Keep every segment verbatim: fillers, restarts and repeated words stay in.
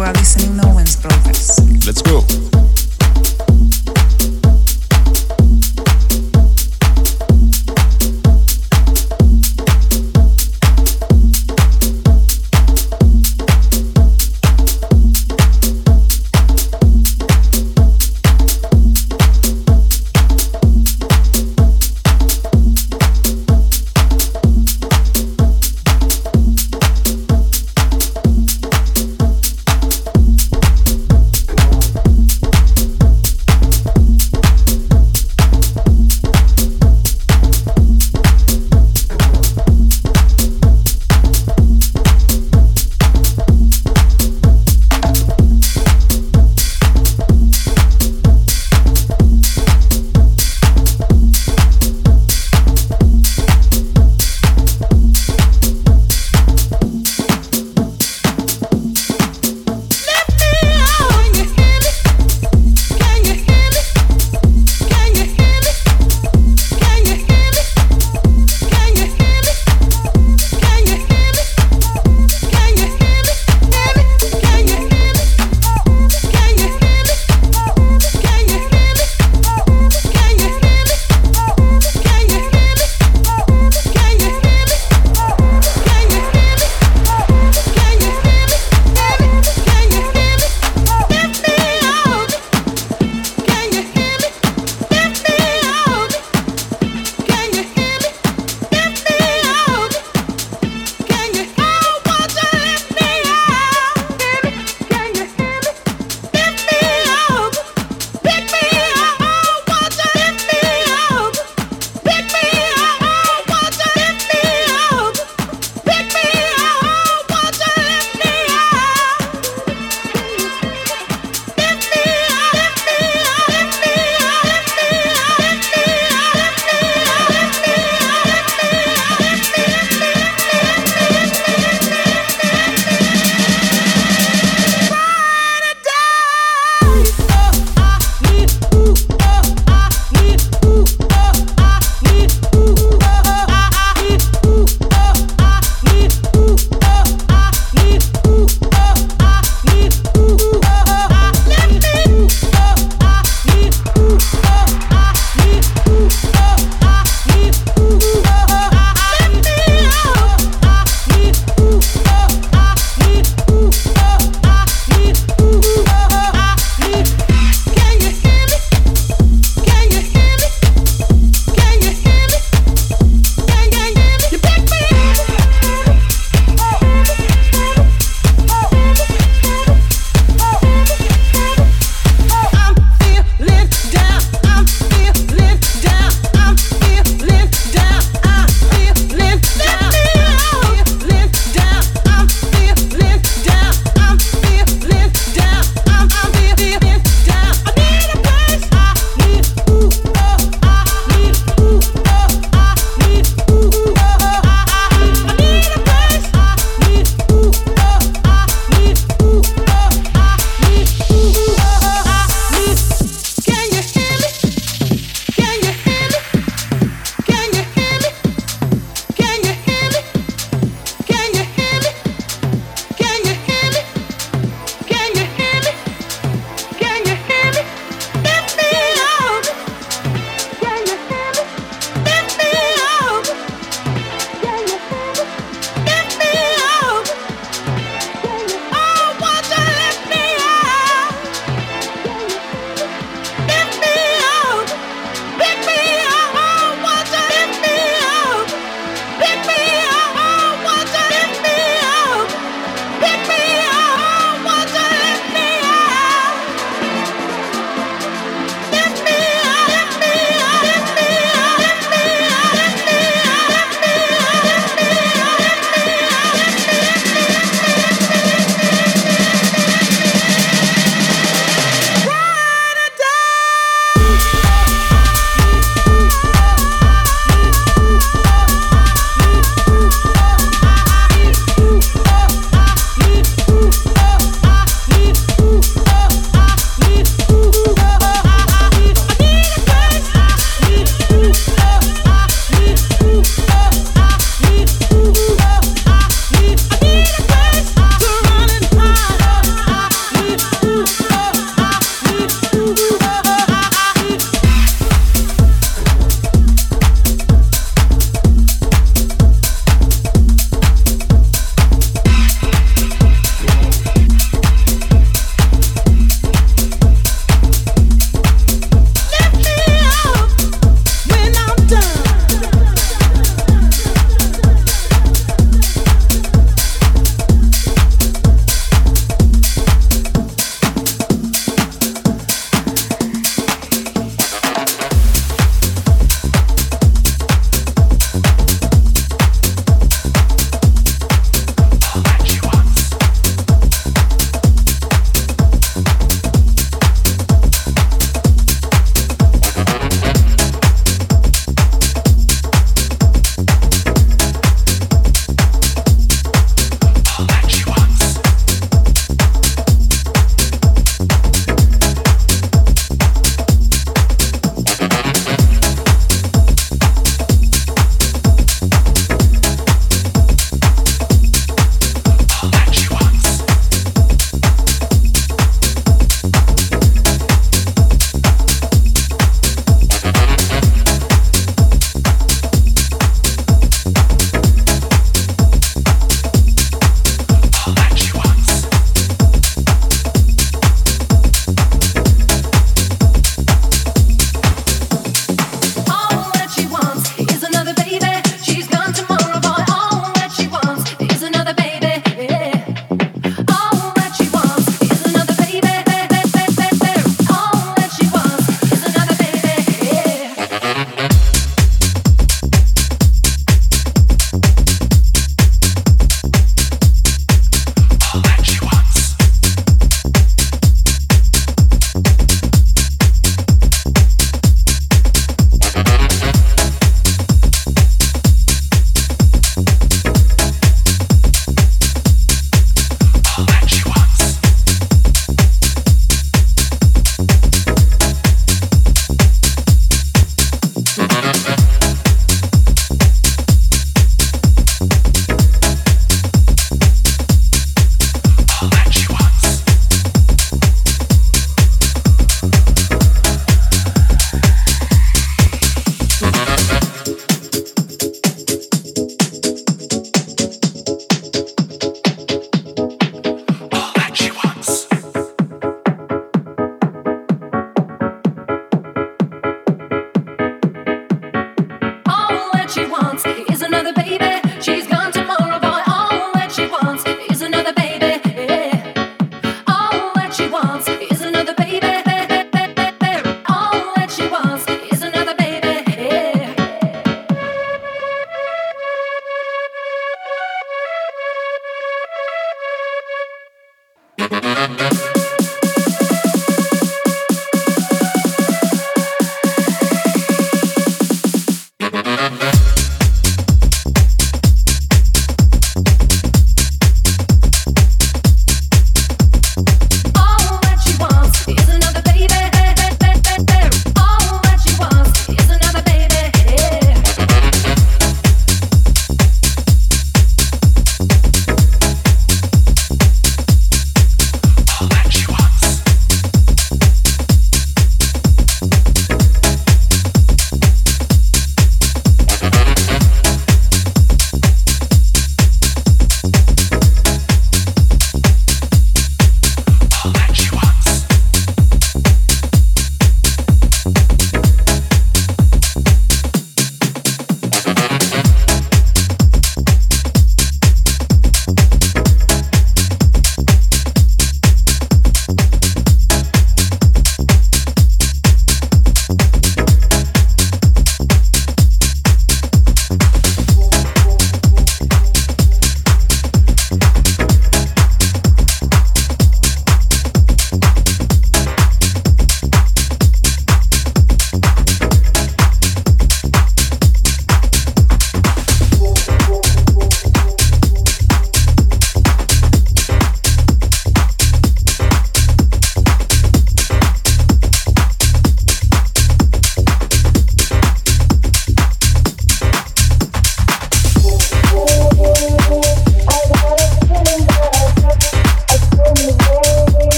You are listening No One's Progress. Let's go.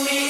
We'll be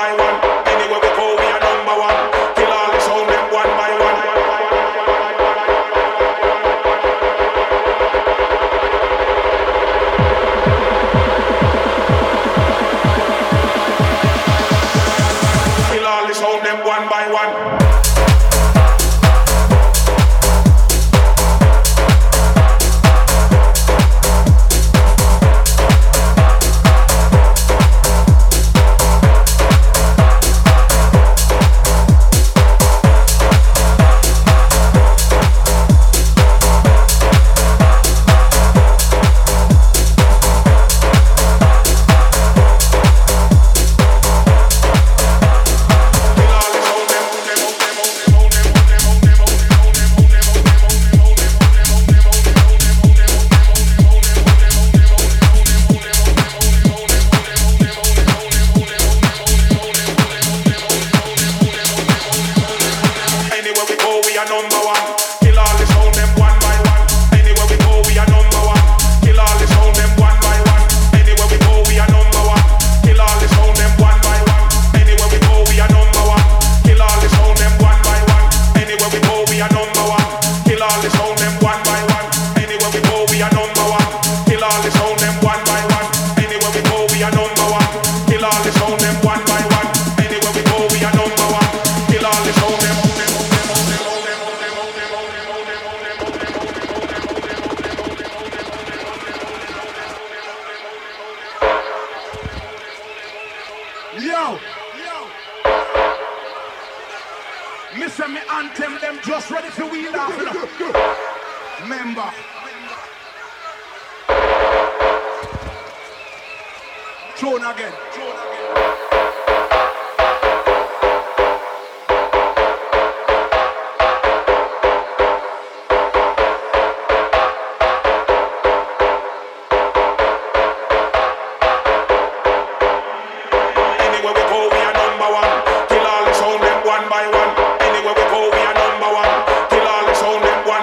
by one. Anywhere we go, we are number one. Kill all the sound them one by one. Kill all the sound them one by one. One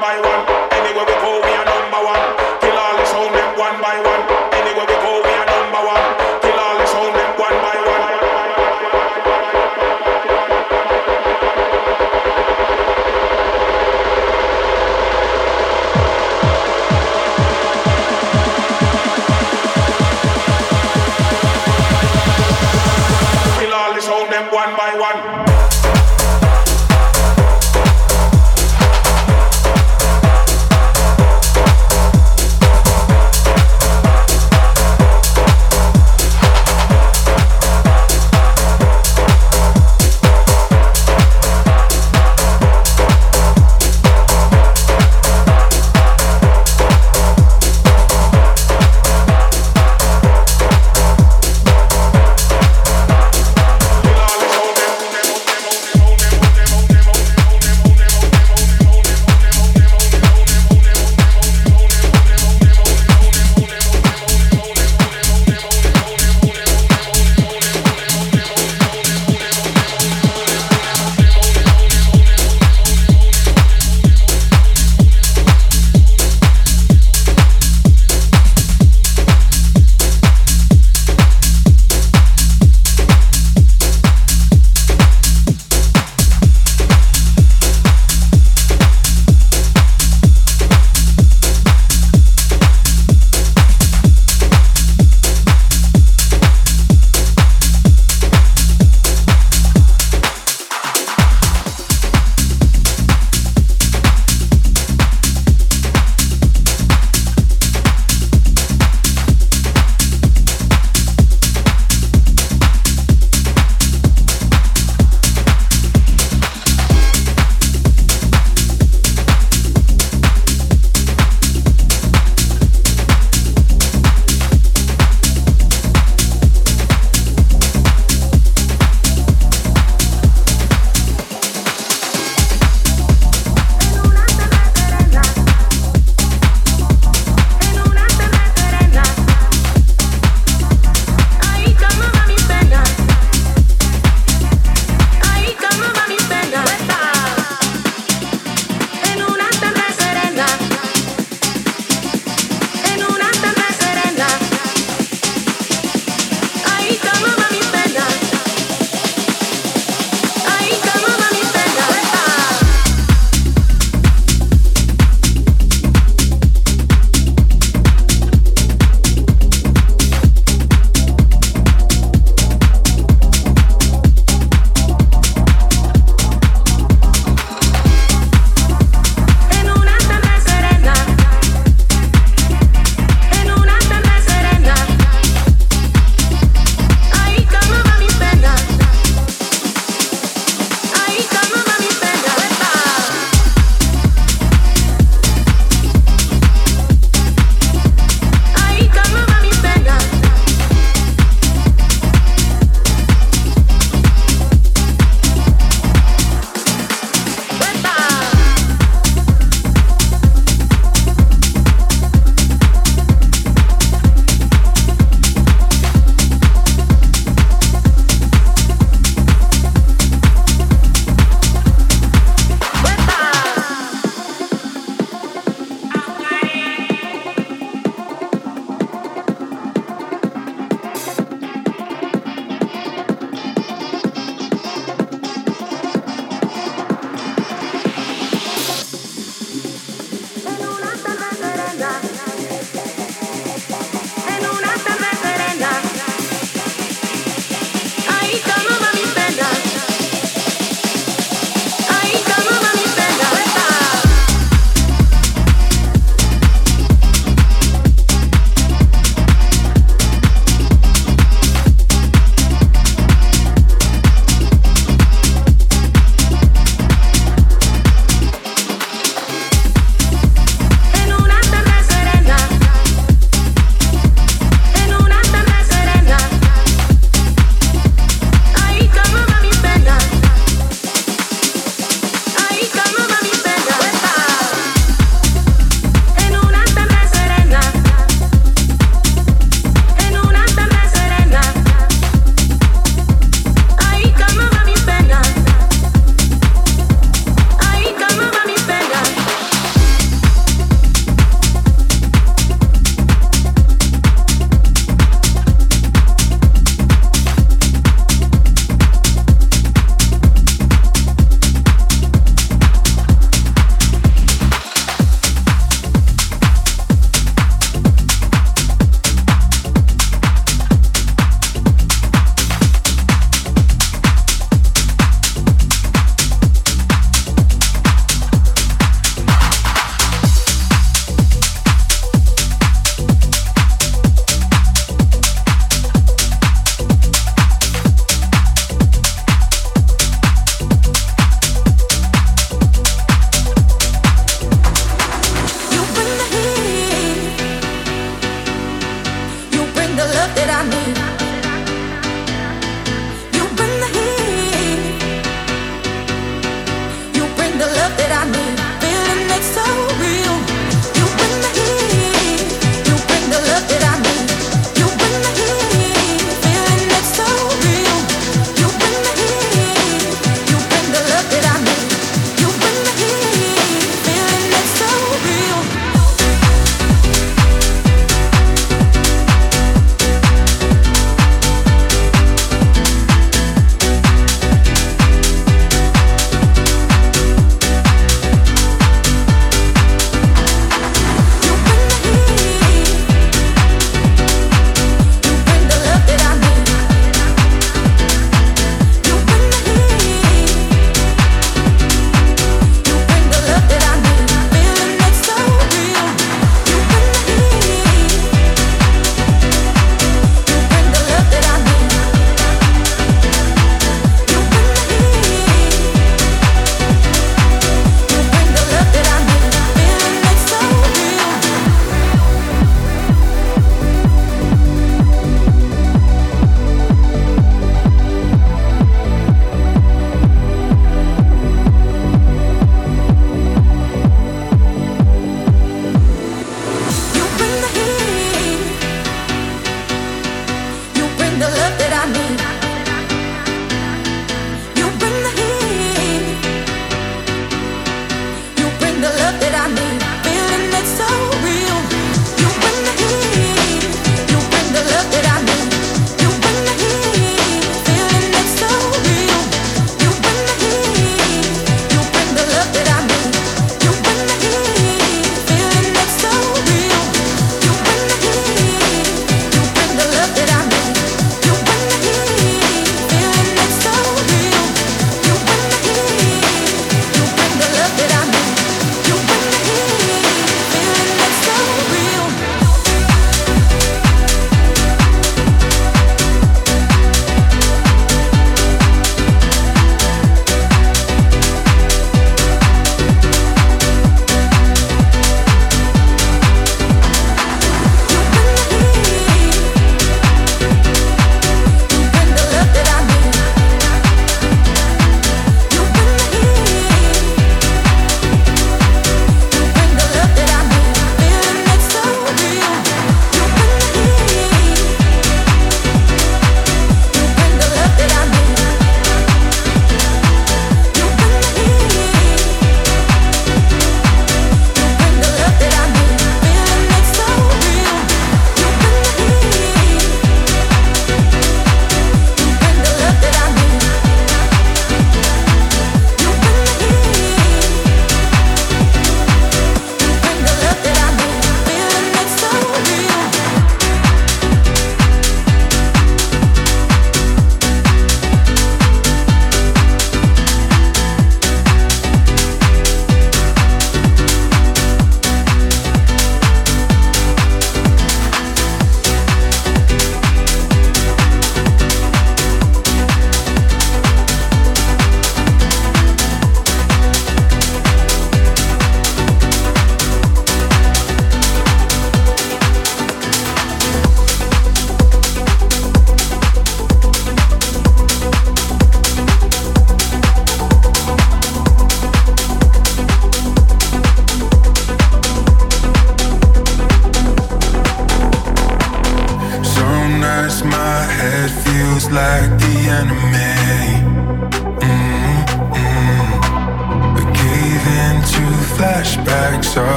by one, anywhere we go, we are number one. Kill all the sound them one by one.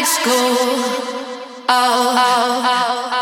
high school. Oh, oh, oh, oh.